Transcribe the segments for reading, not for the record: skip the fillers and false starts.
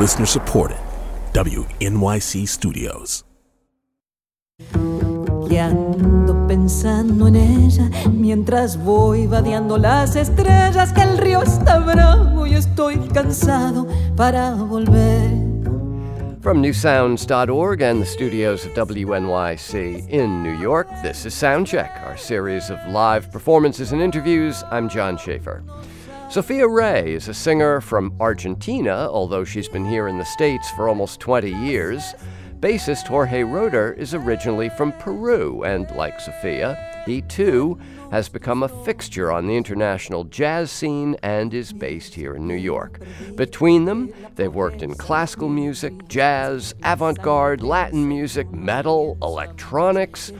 Listener supported. WNYC Studios. Y ando pensando en ella mientras voy vadeando las estrellas, que el río está bravo y estoy cansado para volver. From newsounds.org and the studios of WNYC in New York, this is Soundcheck, our series of live performances and interviews. I'm John Schaefer. Sofía Rei is a singer from Argentina, although she's been here in the States for almost 20 years. Bassist Jorge Roeder is originally from Peru, and like Sofía, he too has become a fixture on the international jazz scene and is based here in New York. Between them, they've worked in classical music, jazz, avant-garde, Latin music, metal, electronics,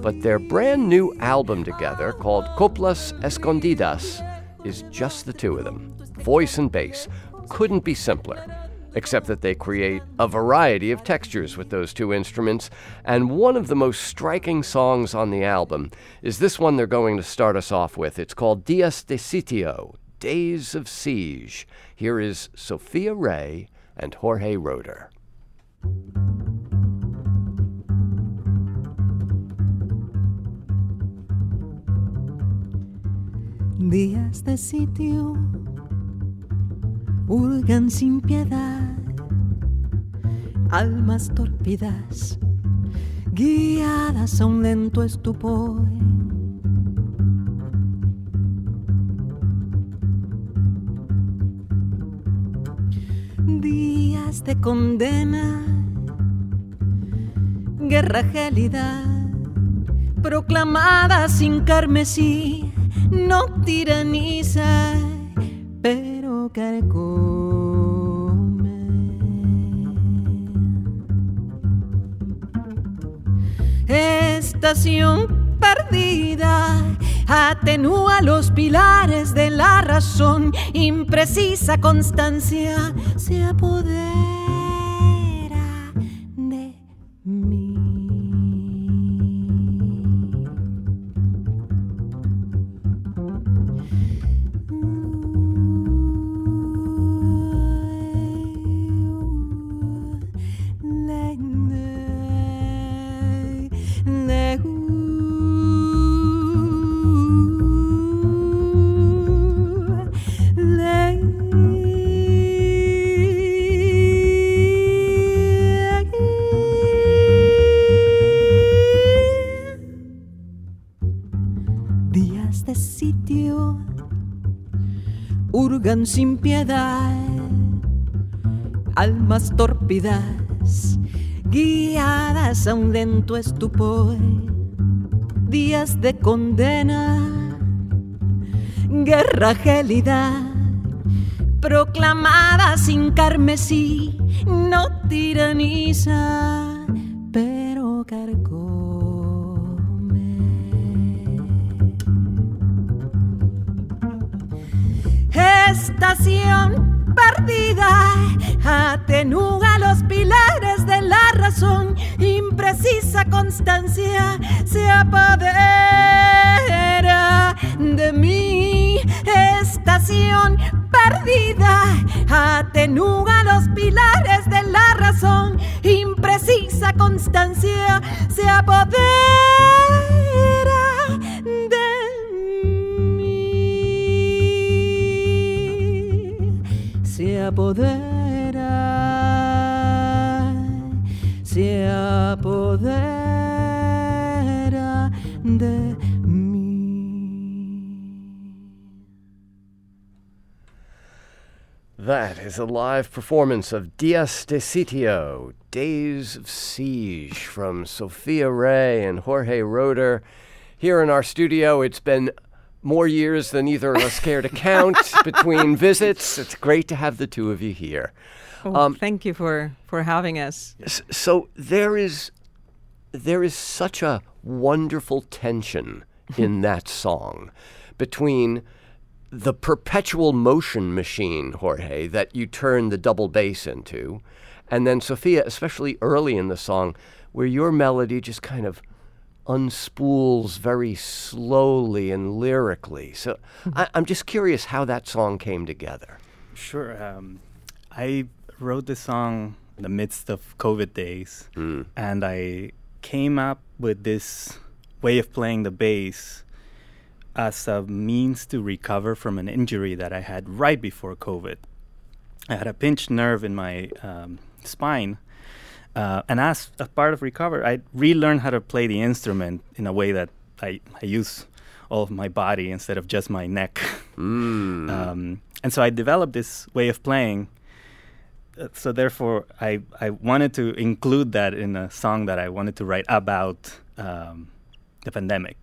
but their brand new album together, called Coplas Escondidas, is just the two of them. Voice and bass couldn't be simpler, except that they create a variety of textures with those two instruments, and one of the most striking songs on the album is this one they're going to start us off with. It's called Días de Sitio, Days of Siege. Here is Sofía Rei and Jorge Roeder. Días de sitio hurgan sin piedad, almas torpidas guiadas a un lento estupor. Días de condena, guerra gélida proclamada sin carmesí. No tiraniza, pero carcome. Estación perdida atenúa los pilares de la razón. Imprecisa constancia se apodera de mí. Sin piedad, almas torpidas guiadas a un lento estupor. Días de condena, guerra gélida proclamada sin carmesí. No tiraniza, pero estación perdida atenúa los pilares de la razón. Imprecisa constancia se apodera de mí. Estación perdida atenúa los pilares de la razón. Imprecisa constancia se apodera de mí. Se apodera de mí. That is a live performance of Días de Sitio, Days of Siege, from Sofía Rei and Jorge Roeder. Here in our studio, it's been more years than either of us care to count between visits. It's great to have the two of you here. Oh, thank you for having us. So there is such a wonderful tension in that song between the perpetual motion machine, Jorge, that you turn the double bass into, and then Sofía, especially early in the song, where your melody just kind of unspools very slowly and lyrically. So I'm just curious how that song came together. Sure. I wrote this song in the midst of COVID days, and I came up with this way of playing the bass as a means to recover from an injury that I had right before COVID. I had a pinched nerve in my spine, and as a part of recovery, I relearned how to play the instrument in a way that I use all of my body instead of just my neck. And so I developed this way of playing. So therefore, I wanted to include that in a song that I wanted to write about the pandemic.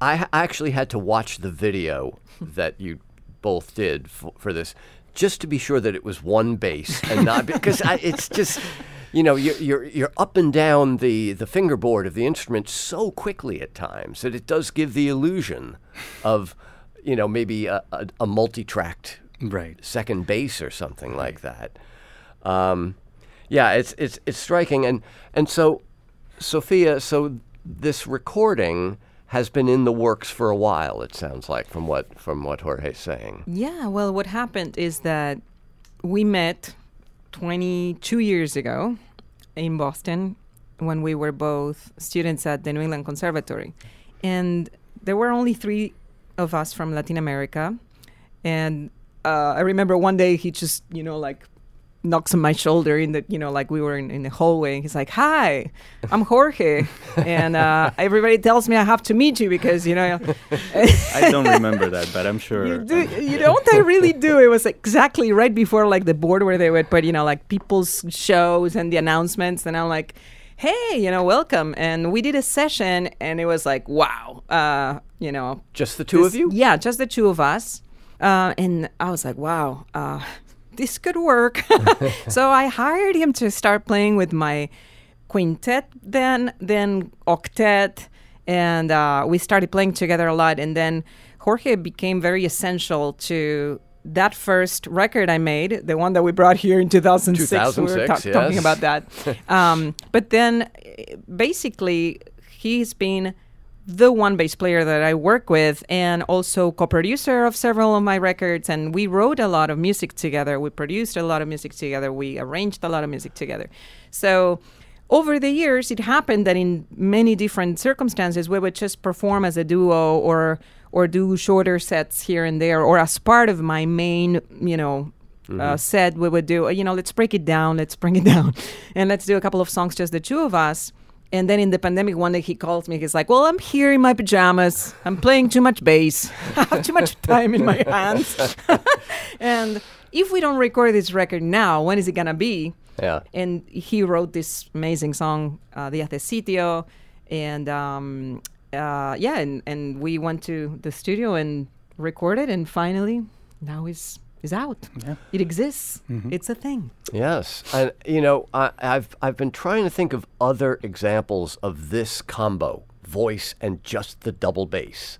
I actually had to watch the video that you both did for this, just to be sure that it was one bass and not because it's just, you know, you're up and down the fingerboard of the instrument so quickly at times that it does give the illusion of, you know, maybe a multi-tracked second bass or something like that. Yeah, it's striking, and so, Sofía, so this recording has been in the works for a while, it sounds like, from what Jorge's saying. Yeah, well, what happened is that we met 22 years ago in Boston when we were both students at the New England Conservatory. And there were only three of us from Latin America. And I remember one day he just, you know, like, knocks on my shoulder in the, you know, like we were in the hallway. And he's like, "Hi, I'm Jorge." And everybody tells me I have to meet you because, you know. I don't remember that, but I'm sure. You don't? I really do. It was exactly right before like the board where they would put, you know, like people's shows and the announcements. And I'm like, "Hey, you know, welcome." And we did a session and it was like, wow, you know. Just the two of you? Yeah, just the two of us. And I was like, wow, this could work. So I hired him to start playing with my quintet, then octet, and we started playing together a lot. And then Jorge became very essential to that first record I made, the one that we brought here in 2006. We were talking about that. But then basically he's been the one bass player that I work with and also co-producer of several of my records. And we wrote a lot of music together. We produced a lot of music together. We arranged a lot of music together. So over the years, it happened that in many different circumstances, we would just perform as a duo or do shorter sets here and there, or as part of my main, you know, set, we would do, you know, let's bring it down. And let's do a couple of songs, just the two of us. And then in the pandemic, one day he calls me. He's like, "Well, I'm here in my pajamas. I'm playing too much bass. I have too much time in my hands. And if we don't record this record now, when is it going to be?" Yeah. And he wrote this amazing song, Días de Sitio. And yeah, and we went to the studio and recorded. And finally, now it's out. Yeah. It exists. Mm-hmm. It's a thing. Yes. And, you know, I've been trying to think of other examples of this combo, voice and just the double bass.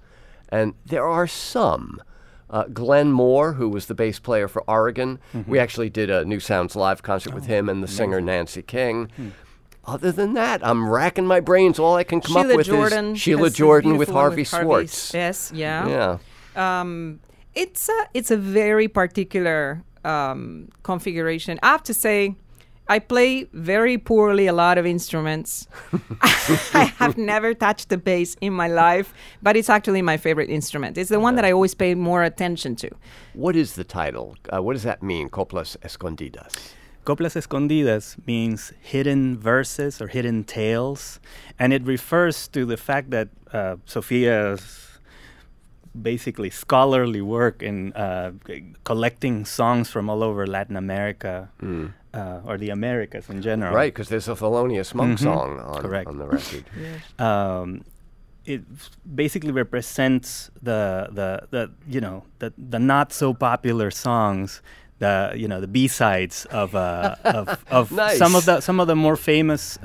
And there are some. Glenn Moore, who was the bass player for Oregon. Mm-hmm. We actually did a New Sounds Live concert with him and the singer Nancy King. Mm. Other than that, I'm racking my brains. All I can come up with is Sheila Jordan with Harvey Swartz. Yes, yeah. Yeah. It's a very particular configuration. I have to say, I play very poorly a lot of instruments. I have never touched the bass in my life, but it's actually my favorite instrument. It's the one that I always pay more attention to. What is the title? What does that mean, Coplas Escondidas? Coplas Escondidas means hidden verses or hidden tales, and it refers to the fact that Sofia's basically scholarly work in collecting songs from all over Latin America or the Americas in general. Right, because there's a Thelonious Monk song on the record. Yeah. It basically represents the you know the not so popular songs, the you know the B-sides of nice. some of the more famous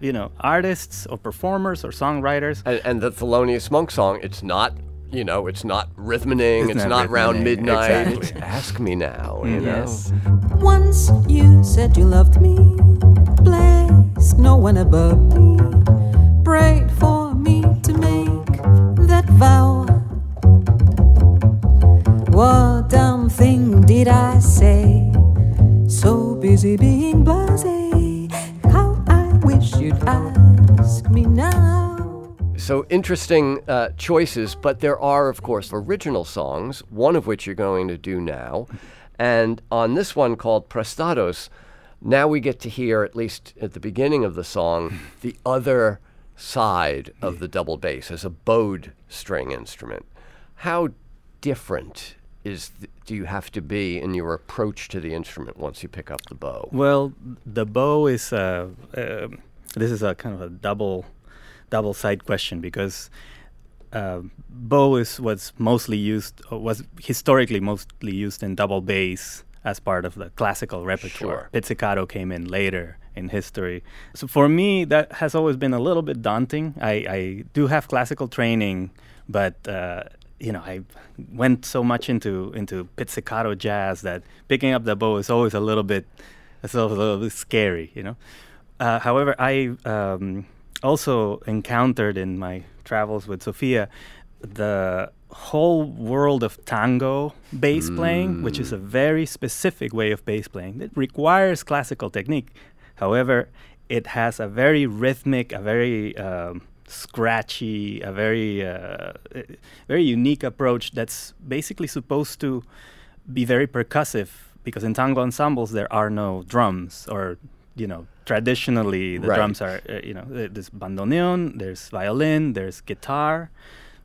you know artists or performers or songwriters. And the Thelonious Monk song, it's not. You know, it's not rhythming, it's not round midnight. Exactly. Ask me now, you know. Once you said you loved me, placed no one above me, prayed for me to make that vow. What dumb thing did I say? So busy being blasé. How I wish you'd ask me now. So interesting choices, but there are, of course, original songs, one of which you're going to do now. And on this one called Prestados, now we get to hear, at least at the beginning of the song, the other side of the double bass as a bowed string instrument. How different do you have to be in your approach to the instrument once you pick up the bow? Well, the bow is this is a kind of a double side question, because bow is what's mostly used, was historically mostly used in double bass as part of the classical repertoire. Sure. Pizzicato came in later in history. So for me, that has always been a little bit daunting. I do have classical training, but I went so much into pizzicato jazz that picking up the bow is always a little bit scary, you know. However, I also encountered in my travels with Sofía the whole world of tango bass playing, which is a very specific way of bass playing that requires classical technique. However, it has a very rhythmic, a very scratchy, a very unique approach that's basically supposed to be very percussive, because in tango ensembles there are no drums, or traditionally the drums are there's bandoneon, there's violin, there's guitar.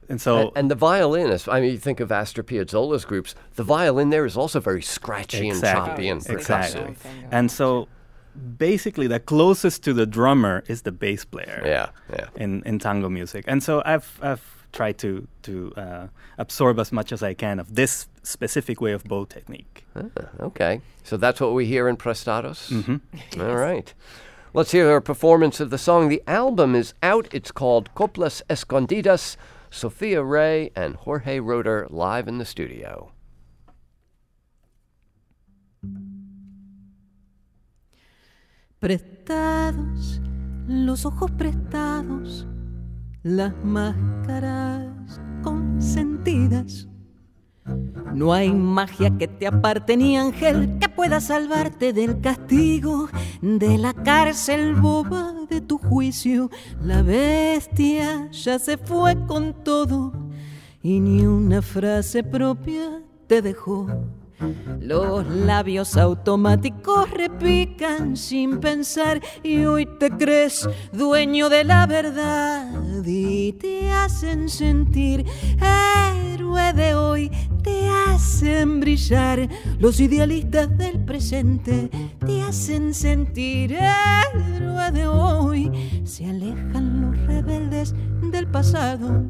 And so, and the violin is, you think of Astor Piazzolla's groups, the violin there is also very scratchy and choppy and percussive. And so basically the closest to the drummer is the bass player in tango music. And so I've tried to absorb as much as I can of this specific way of bow technique. Okay, so that's what we hear in Prestados? Mm-hmm. All right. Let's hear her performance of the song. The album is out. It's called Coplas Escondidas, Sofía Rei and Jorge Roeder live in the studio. Prestados, los ojos prestados, las máscaras consentidas. No hay magia que te aparte ni ángel que pueda salvarte del castigo, de la cárcel boba de tu juicio. La bestia ya se fue con todo y ni una frase propia te dejó. Los labios automáticos repican sin pensar y hoy te crees dueño de la verdad y te hacen sentir héroe de hoy, te hacen brillar. Los idealistas del presente te hacen sentir héroe de hoy. Se alejan los rebeldes del pasado.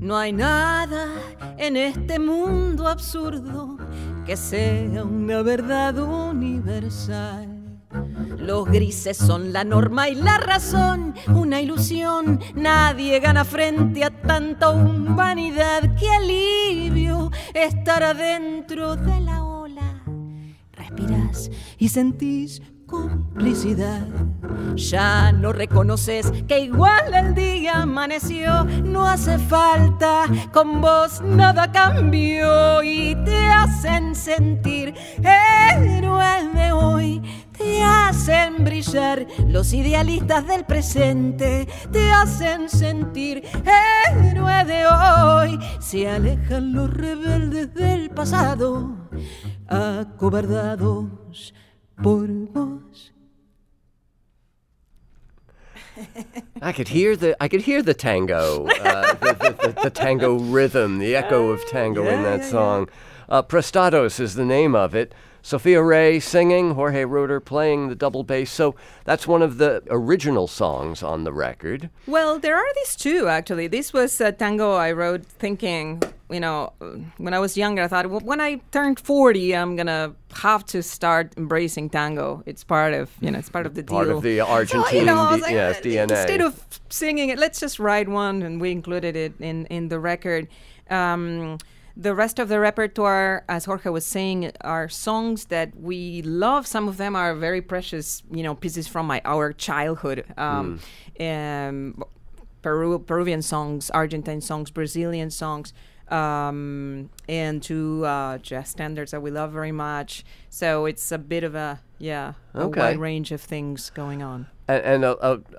No hay nada en este mundo absurdo que sea una verdad universal. Los grises son la norma y la razón, una ilusión. Nadie gana frente a tanta humanidad. ¡Qué alivio estar adentro de la ola! Respirás y sentís complicidad. Ya no reconoces que igual el día amaneció. No hace falta, con vos nada cambió. Y te hacen sentir héroe de hoy, te hacen brillar. Los idealistas del presente te hacen sentir héroe de hoy. Se alejan los rebeldes del pasado, acobardados por vos. I could hear the tango, the tango rhythm, the echo of tango in that song. Prestados is the name of it. Sofía Rei singing, Jorge Roeder playing the double bass. So that's one of the original songs on the record. Well, there are these two, actually. This was a tango I wrote thinking, you know, when I was younger, I thought, well, when I turned 40, I'm going to have to start embracing tango. It's part of, you know, it's part of the deal. Part of the Argentine so, you know, I was like, yes, DNA. Instead of singing it, let's just write one, and we included it in the record. The rest of the repertoire, as Jorge was saying, are songs that we love. Some of them are very precious, you know, pieces from our childhood. Peruvian songs, Argentine songs, Brazilian songs, and to jazz standards that we love very much. So it's a bit of a wide range of things going on. And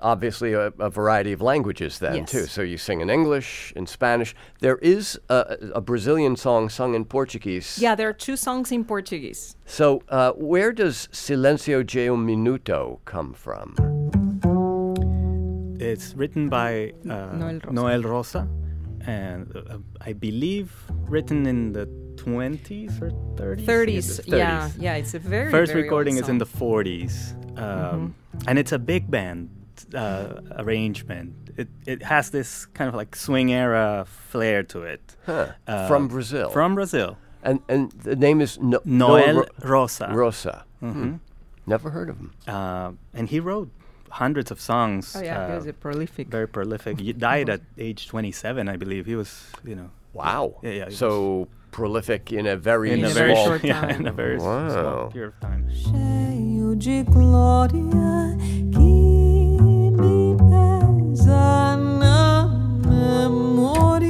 obviously a variety of languages then, yes, too. So you sing in English, in Spanish. There is a Brazilian song sung in Portuguese. Yeah, there are two songs in Portuguese. So where does Silêncio de um Minuto come from? It's written by Noel Rosa, and I believe written in the 20s or 30s? 30s, yeah. Yeah, it's a very, first very recording old song. Is in the 40s. And it's a big band arrangement. It has this kind of like swing era flair to it. Huh. From Brazil. From Brazil. And the name is Noel Rosa. Rosa. Mm-hmm. Mm-hmm. Never heard of him. And he wrote hundreds of songs. Oh yeah, he was prolific. Very prolific. He died at age 27, I believe. He was, you know. Wow. Yeah. So prolific in a very short time. In a very small period of time. De glória que me pesa na memória,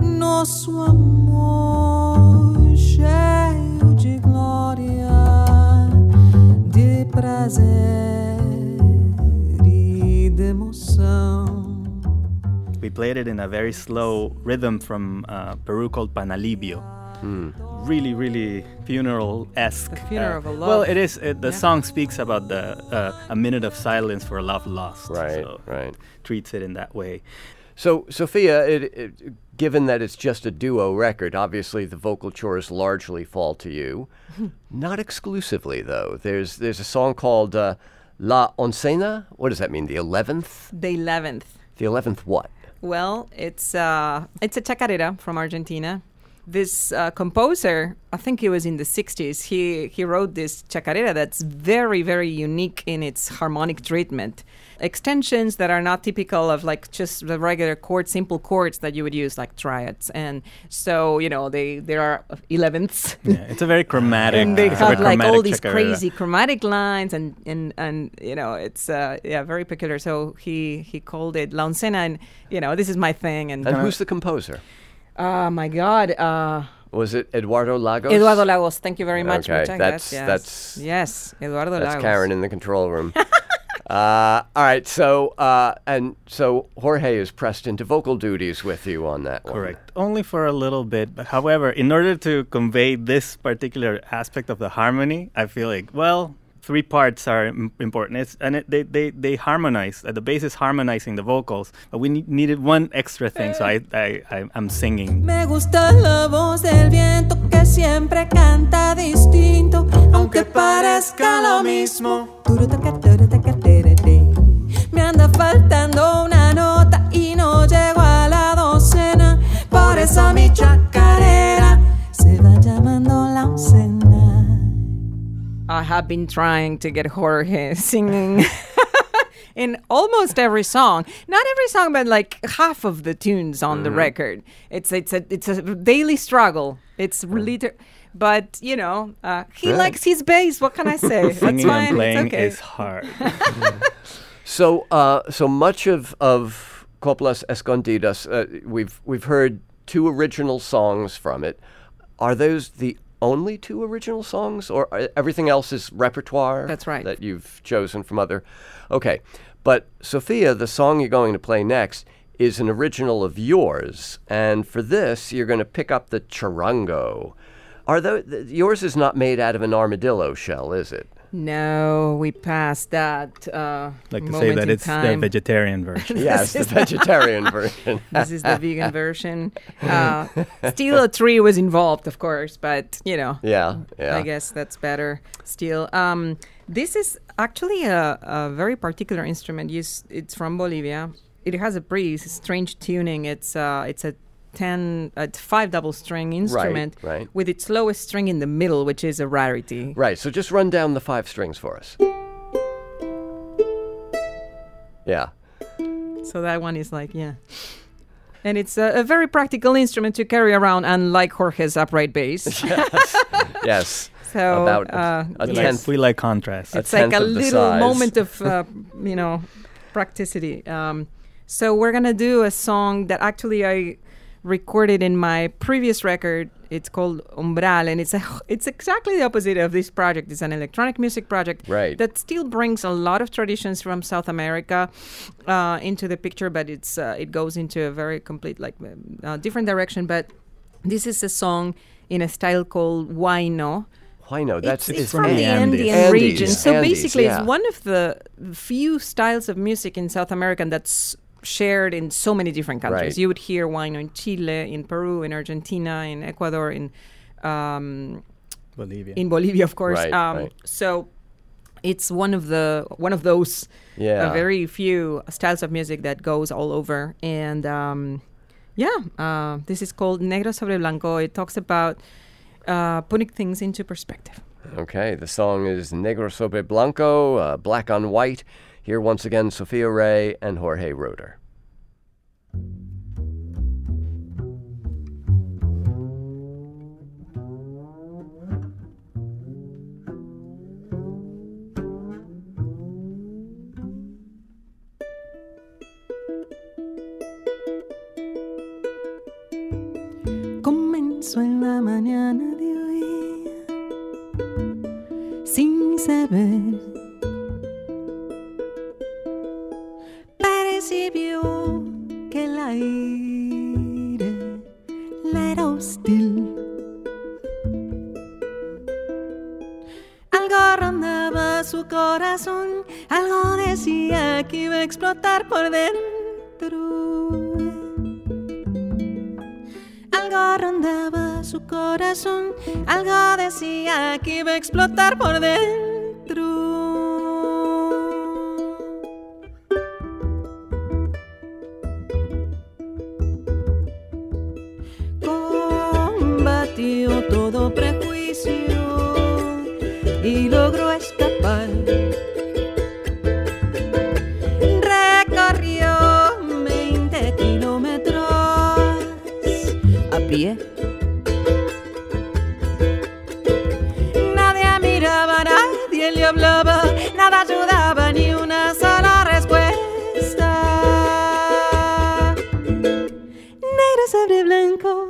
nosso amor cheio de glória, de prazer e de emoção. We played it in a very slow rhythm from Peru called Panalibio. Mm. Really, really funeral-esque. The funeral of a love. Well, it is. The song speaks about a minute of silence for a love lost. Right, so right. It treats it in that way. So, Sofía, given that it's just a duo record, obviously the vocal chores largely fall to you. Not exclusively, though. There's a song called La Oncena. What does that mean? The 11th? The 11th. The 11th what? Well, it's a chacarera from Argentina. This composer, I think he was in the 60s, he wrote this chacarera that's very, very unique in its harmonic treatment. Extensions that are not typical of like just the regular chords, simple chords that you would use, like triads. And so, you know, there are 11ths. Yeah, it's a very chromatic. And they have like all these chacarera, crazy chromatic lines and you know, it's very peculiar. So he called it La Oncena, and, you know, this is my thing. And who's the composer? Oh, my God. Was it Eduardo Lagos? Eduardo Lagos. Thank you very much. Okay, that's Eduardo Lagos. That's Karen in the control room. All right, so so Jorge is pressed into vocal duties with you on that one. Correct. Only for a little bit. But however, in order to convey this particular aspect of the harmony, I feel like, well, three parts are important, they harmonize. The bass is harmonizing the vocals, but we needed one extra thing, so I'm singing. Me gusta la voz del viento que siempre canta distinto, aunque parezca lo mismo. Me anda faltando una nota y no llego a la docena, por eso mi chacarera se va llamando la oncena. I have been trying to get Jorge singing in almost every song. Not every song, but like half of the tunes on the record. It's a daily struggle. It's really, but you know, he likes his bass. What can I say? Singing and playing is hard. So, so much of Coplas Escondidas, we've heard two original songs from it. Are those the only two original songs, or everything else is repertoire? That's right. That you've chosen from other. Okay. But Sofía, the song you're going to play next is an original of yours. And for this, you're going to pick up the charango. Yours is not made out of an armadillo shell, is it? No, we passed that. Like to say that it's the vegetarian version. Yes, the vegetarian version. This is the vegan version. Still, a tree was involved, of course, but you know. Yeah. I guess that's better. Still, this is actually a very particular instrument. It's from Bolivia. It has a pretty strange tuning. It's a 5 double string instrument with its lowest string in the middle, which is a rarity. Right, so just run down the 5 strings for us. Yeah. So that one is like, yeah. And it's a very practical instrument to carry around, unlike Jorge's upright bass. Yes. So about a tenth. We like contrast. It's like a little moment of, practicity. So we're going to do a song that actually I recorded in my previous record. It's called Umbral, and it's exactly the opposite of this project. It's an electronic music project that still brings a lot of traditions from South America into the picture, but it goes into a very complete, different direction. But this is a song in a style called Huayno. Huayno, it's from the Andean region. So Andes, basically, it's one of the few styles of music in South America that's shared in so many different countries. Right. You would hear Huayno in Chile, in Peru, in Argentina, in Ecuador, in Bolivia. In Bolivia, of course. Right. So it's one of those very few styles of music that goes all over. And this is called Negro Sobre Blanco. It talks about putting things into perspective. Okay, the song is Negro Sobre Blanco, Black on White. Here once again, Sofía Rei and Jorge Roeder. Comenzó en la mañana de hoy, sin saber. Y vio que el aire le era hostil. Algo rondaba su corazón, algo decía que iba a explotar por dentro. Algo rondaba su corazón, algo decía que iba a explotar por dentro. Todo prejuicio y logró escapar. Recorrió 20 kilómetros a pie. Nadie miraba, nadie le hablaba, nada ayudaba, ni una sola respuesta. Negro sobre blanco.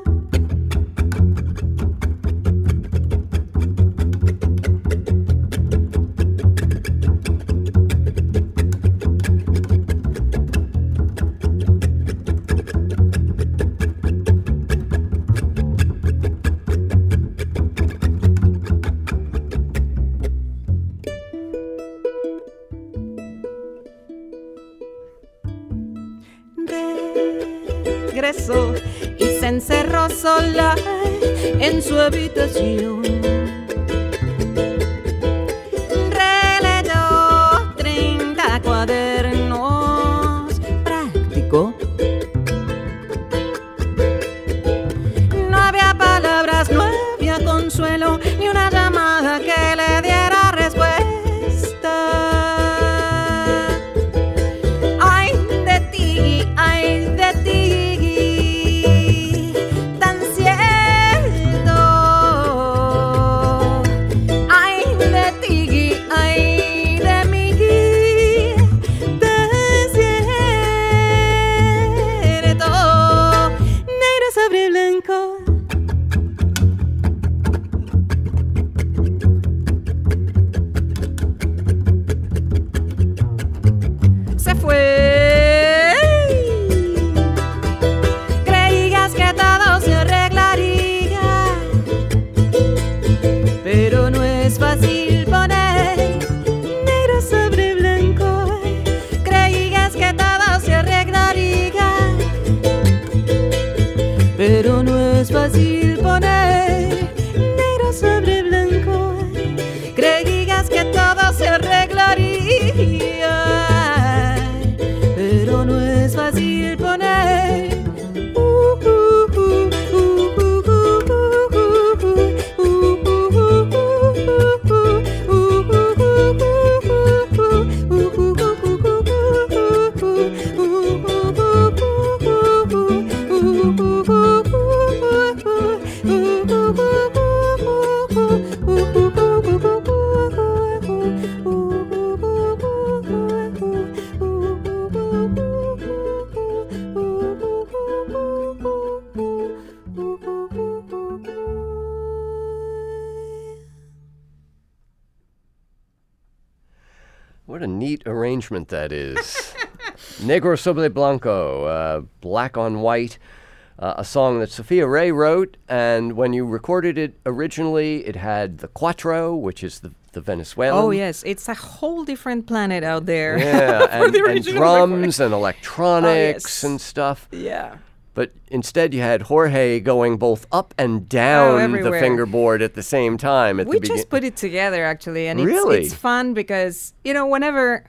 Encerró sola en su habitación. Releyó 30 cuadernos, practicó. No había palabras, no había consuelo, ni una llamada que le diera respuesta. Ay de ti, ay de ti. fácil poner negro sobre blanco. Creías que todo se arreglaría, pero no es fácil poner arrangement that is. Negro Sobre Blanco, Black on White, a song that Sofía Rei wrote, and when you recorded it originally, it had the Cuatro, which is the Venezuelan. Oh yes, it's a whole different planet out there. Yeah, and drums and electronics and stuff. Yeah. But instead you had Jorge going both up and down the fingerboard at the same time. At the beginning. We just put it together, actually. And really? It's fun because, you know, whenever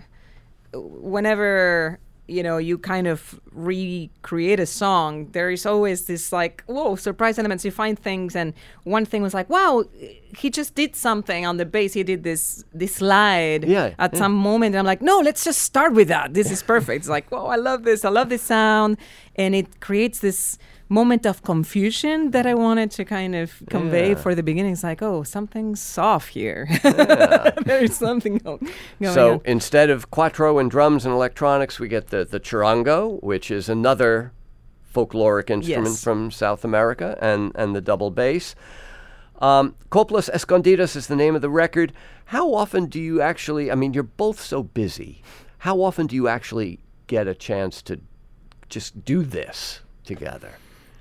you know, you kind of recreate a song, there is always this like, whoa, surprise elements. You find things, and one thing was like, wow, he just did something on the bass. He did this slide at some moment. And I'm like, no, let's just start with that. This is perfect. It's like, whoa, I love this. I love this sound. And it creates this moment of confusion that I wanted to kind of convey for the beginning. It's like, oh, something's off here. Yeah. There's something going so on. Instead of Cuatro and drums and electronics, we get the charango, which is another folkloric instrument from South America, and the double bass. Coplas Escondidas is the name of the record. How often do you actually, I mean, you're both so busy. How often do you actually get a chance to just do this together?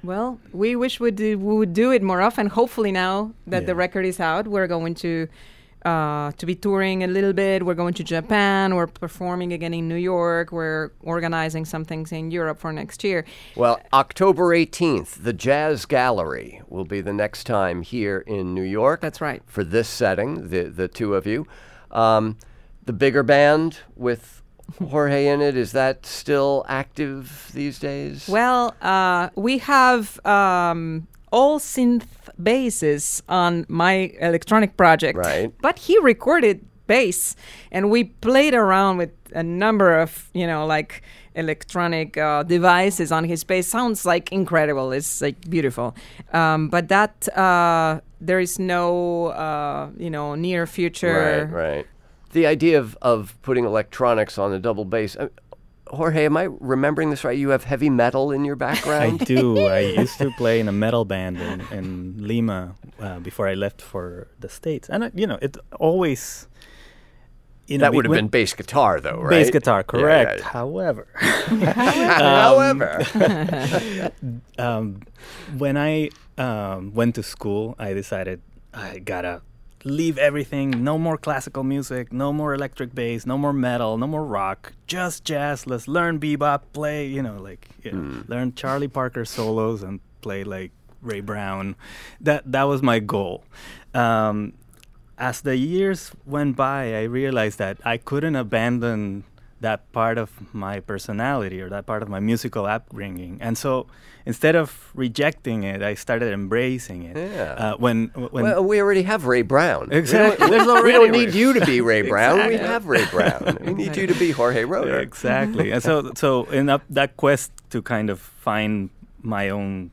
Well, we wish we would do it more often. Hopefully now that the record is out, we're going to be touring a little bit. We're going to Japan. We're performing again in New York. We're organizing some things in Europe for next year. Well, October 18th, the Jazz Gallery will be the next time here in New York. That's right. For this setting, the two of you. The bigger band with Jorge in it, is that still active these days? Well, we have all synth basses on my electronic project, right? But he recorded bass, and we played around with a number of, you know, like electronic devices on his bass. Sounds like incredible. It's like beautiful. But that there is no, you know, near future. Right. The idea of putting electronics on a double bass. Jorge, am I remembering this right? You have heavy metal in your background? I do. I used to play in a metal band in Lima before I left for the States. And, you know, it always... You know, that would have been bass guitar, though, right? Bass guitar, correct. Yeah. However. When I went to school, I decided I gotta leave everything. No more classical music, no more electric bass, no more metal, no more rock, just jazz. Let's learn bebop, play, you know, like learn Charlie Parker solos and play like Ray Brown. That was my goal. As the years went by, I realized that I couldn't abandon that part of my personality or that part of my musical upbringing. And so instead of rejecting it, I started embracing it. Yeah. Well, we already have Ray Brown. Exactly. We don't need you to be Ray Brown. Exactly. We have Ray Brown. We need you to be Jorge Roeder. Exactly. And so in that quest to kind of find my own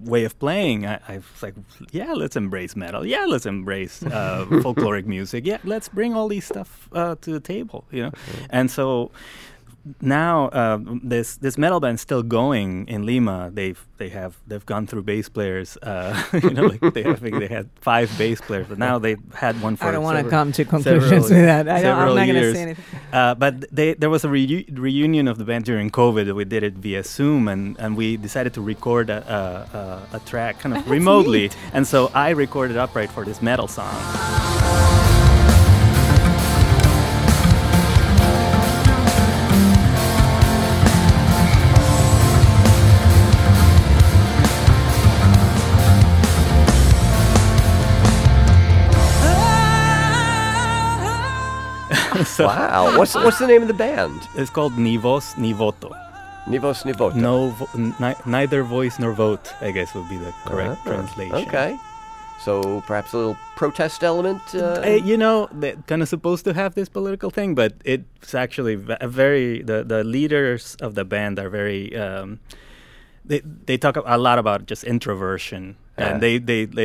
way of playing, I was like, yeah, let's embrace metal. Yeah, let's embrace folkloric music. Yeah, let's bring all these stuff to the table, you know. Mm-hmm. And so now this metal band's still going in Lima. They've gone through bass players. You know, like they had 5 bass players, but now they've had one for. I don't want to come to conclusions with that. I'm not going to say anything. But there was a reunion of the band during COVID. We did it via Zoom, and we decided to record a track kind of remotely. Neat. And so I recorded upright for this metal song. So, wow. What's the name of the band? It's called Nivos Nivoto. Nivos Nivoto. Neither voice nor vote, I guess, would be the correct translation. Okay. So perhaps a little protest element? They're kind of supposed to have this political thing, but it's actually the leaders of the band are very, they talk a lot about just introversion, and they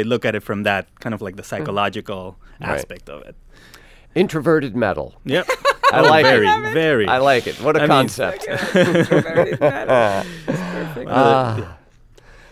look at it from that kind of like the psychological aspect of it. Introverted metal. Yep. I like it. I like it. What a concept. Introverted metal. It's perfect.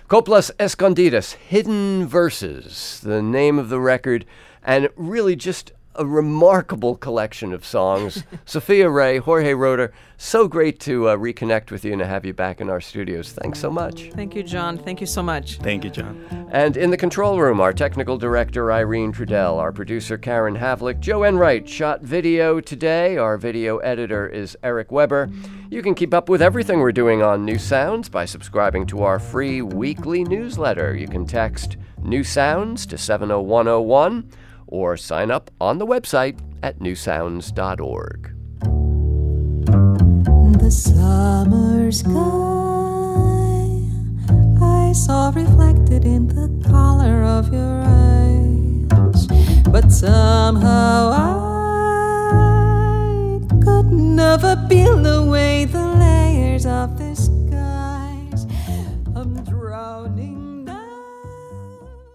Coplas Escondidas, Hidden Verses, the name of the record, and really just a remarkable collection of songs. Sofía Rei, Jorge Roeder, so great to reconnect with you and to have you back in our studios. Thanks so much. Thank you, John. Thank you so much. Thank you, John. And in the control room, our technical director, Irene Trudell, our producer, Karen Havlick, Joe Enright shot video today. Our video editor is Eric Weber. You can keep up with everything we're doing on New Sounds by subscribing to our free weekly newsletter. You can text New Sounds to 70101 or sign up on the website at newsounds.org. The summer sky I saw reflected in the color of your eyes, but somehow I could never peel away the layers of